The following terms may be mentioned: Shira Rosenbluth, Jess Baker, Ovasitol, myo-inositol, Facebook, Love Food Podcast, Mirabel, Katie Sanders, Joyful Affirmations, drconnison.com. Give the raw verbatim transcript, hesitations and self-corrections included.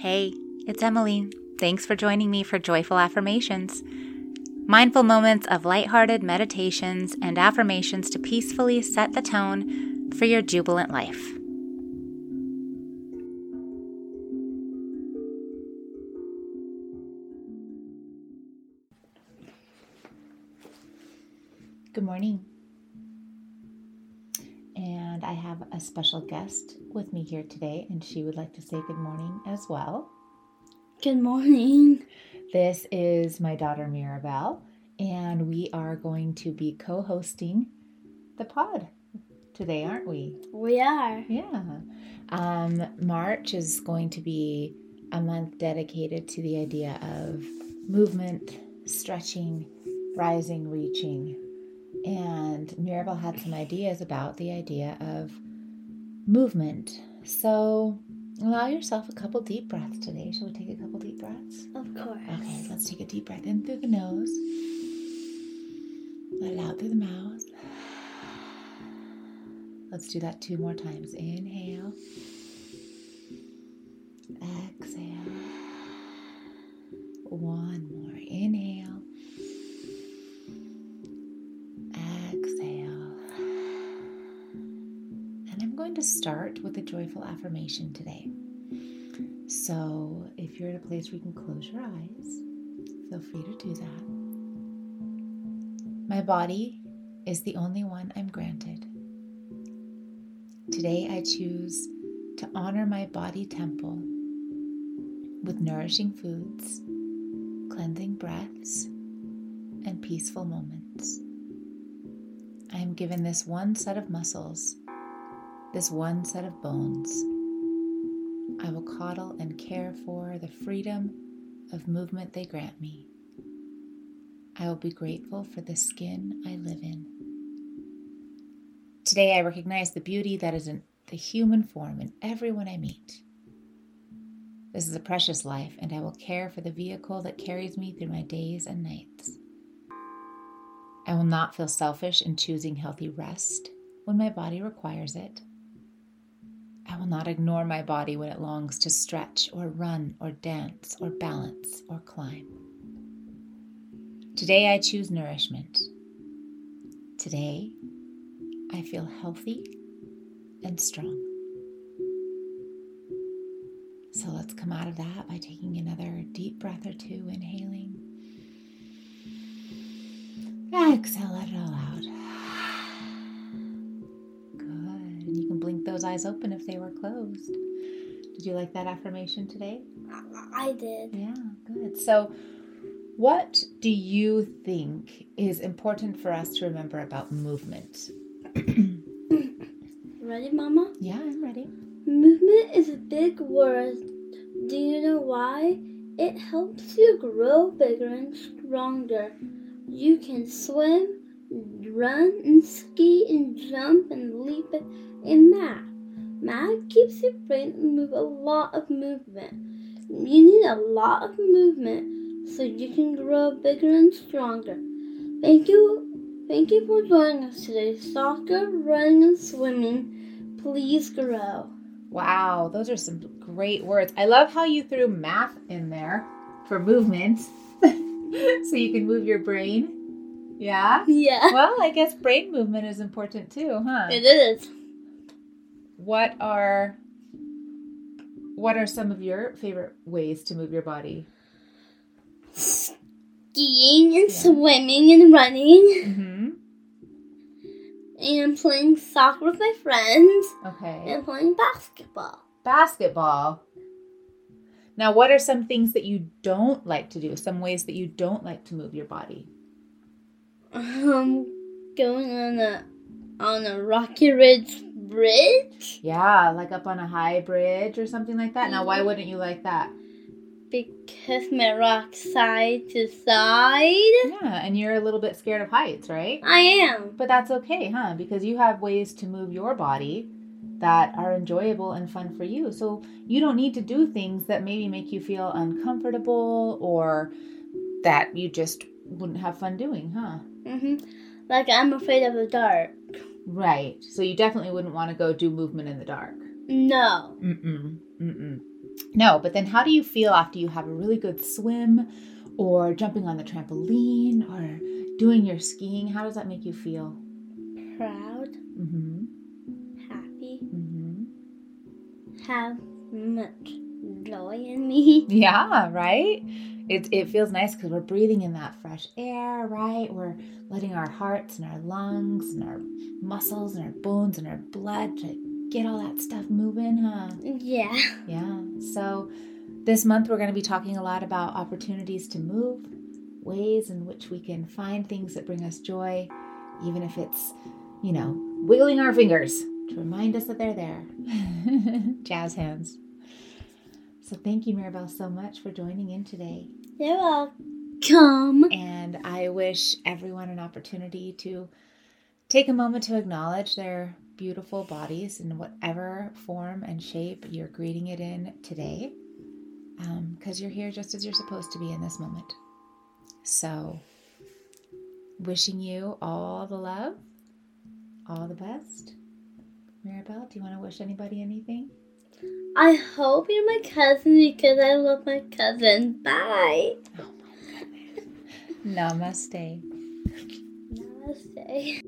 Hey, it's Emily. Thanks for joining me for Joyful Affirmations. Mindful moments of lighthearted meditations and affirmations to peacefully set the tone for your jubilant life. Good morning. And I have a special guest with me here today, and she would like to say good morning as well. Good morning. This is my daughter Mirabel, and we are going to be co-hosting the pod today, aren't we? We are. Yeah. Um, March is going to be a month dedicated to the idea of movement, stretching, rising, reaching. And Mirabel had some ideas about the idea of movement. So allow yourself a couple deep breaths today. Shall we take a couple deep breaths? Of course. Okay, let's take a deep breath in through the nose. Let it out through the mouth. Let's do that two more times. Inhale. Exhale. One more. Inhale. Exhale. And I'm going to start with a joyful affirmation today. So if you're at a place where you can close your eyes, feel free to do that. My body is the only one I'm granted. Today I choose to honor my body temple with nourishing foods, cleansing breaths, and peaceful moments. I am given this one set of muscles, this one set of bones. I will coddle and care for the freedom of movement they grant me. I will be grateful for the skin I live in. Today I recognize the beauty that is in the human form in everyone I meet. This is a precious life, and I will care for the vehicle that carries me through my days and nights. I will not feel selfish in choosing healthy rest when my body requires it. I will not ignore my body when it longs to stretch or run or dance or balance or climb. Today I choose nourishment. Today I feel healthy and strong. So let's come out of that by taking another deep breath or two, inhaling. Exhale, let it all out. Those eyes open if they were closed. Did you like that affirmation today? I did. Yeah, good. So what do you think is important for us to remember about movement? Ready, Mama? Yeah, I'm ready. Movement is a big word. Do you know why? It helps you grow bigger and stronger. You can swim, run, and ski, and jump, and leap, and math. Math keeps your brain move a lot of movement. You need a lot of movement so you can grow bigger and stronger. Thank you, thank you for joining us today. Soccer, running, and swimming. Please grow. Wow, those are some great words. I love how you threw math in there for movement, so you can move your brain. Yeah? Yeah. Well, I guess brain movement is important too, huh? It is. What are what are some of your favorite ways to move your body? Skiing and yeah. swimming and running. Mm-hmm. And playing soccer with my friends. Okay. And playing basketball. Basketball. Now, what are some things that you don't like to do? Some ways that you don't like to move your body? Um, going on a on a rocky ridge bridge. Yeah, like up on a high bridge or something like that. Now, why wouldn't you like that? Because my rock's side to side. Yeah, and you're a little bit scared of heights, right? I am. But that's okay, huh? Because you have ways to move your body that are enjoyable and fun for you. So you don't need to do things that maybe make you feel uncomfortable or that you just wouldn't have fun doing, huh? Mm-hmm. Like, I'm afraid of the dark. Right. So you definitely wouldn't want to go do movement in the dark. No. Mm-mm. Mm-mm. No, but then how do you feel after you have a really good swim or jumping on the trampoline or doing your skiing? How does that make you feel? Proud. Mm-hmm. Happy. Mm-hmm. Have much joy in me. Yeah, right? It, it feels nice because we're breathing in that fresh air, right? We're letting our hearts and our lungs and our muscles and our bones and our blood to get all that stuff moving, huh? Yeah. Yeah. So this month we're going to be talking a lot about opportunities to move, ways in which we can find things that bring us joy, even if it's, you know, wiggling our fingers to remind us that they're there. Jazz hands. So thank you, Mirabel, so much for joining in today. You're welcome. And I wish everyone an opportunity to take a moment to acknowledge their beautiful bodies in whatever form and shape you're greeting it in today, because um, you're here just as you're supposed to be in this moment. So wishing you all the love, all the best. Mirabel, do you want to wish anybody anything? I hope you're my cousin because I love my cousin. Bye. Oh my goodness. Namaste. Namaste.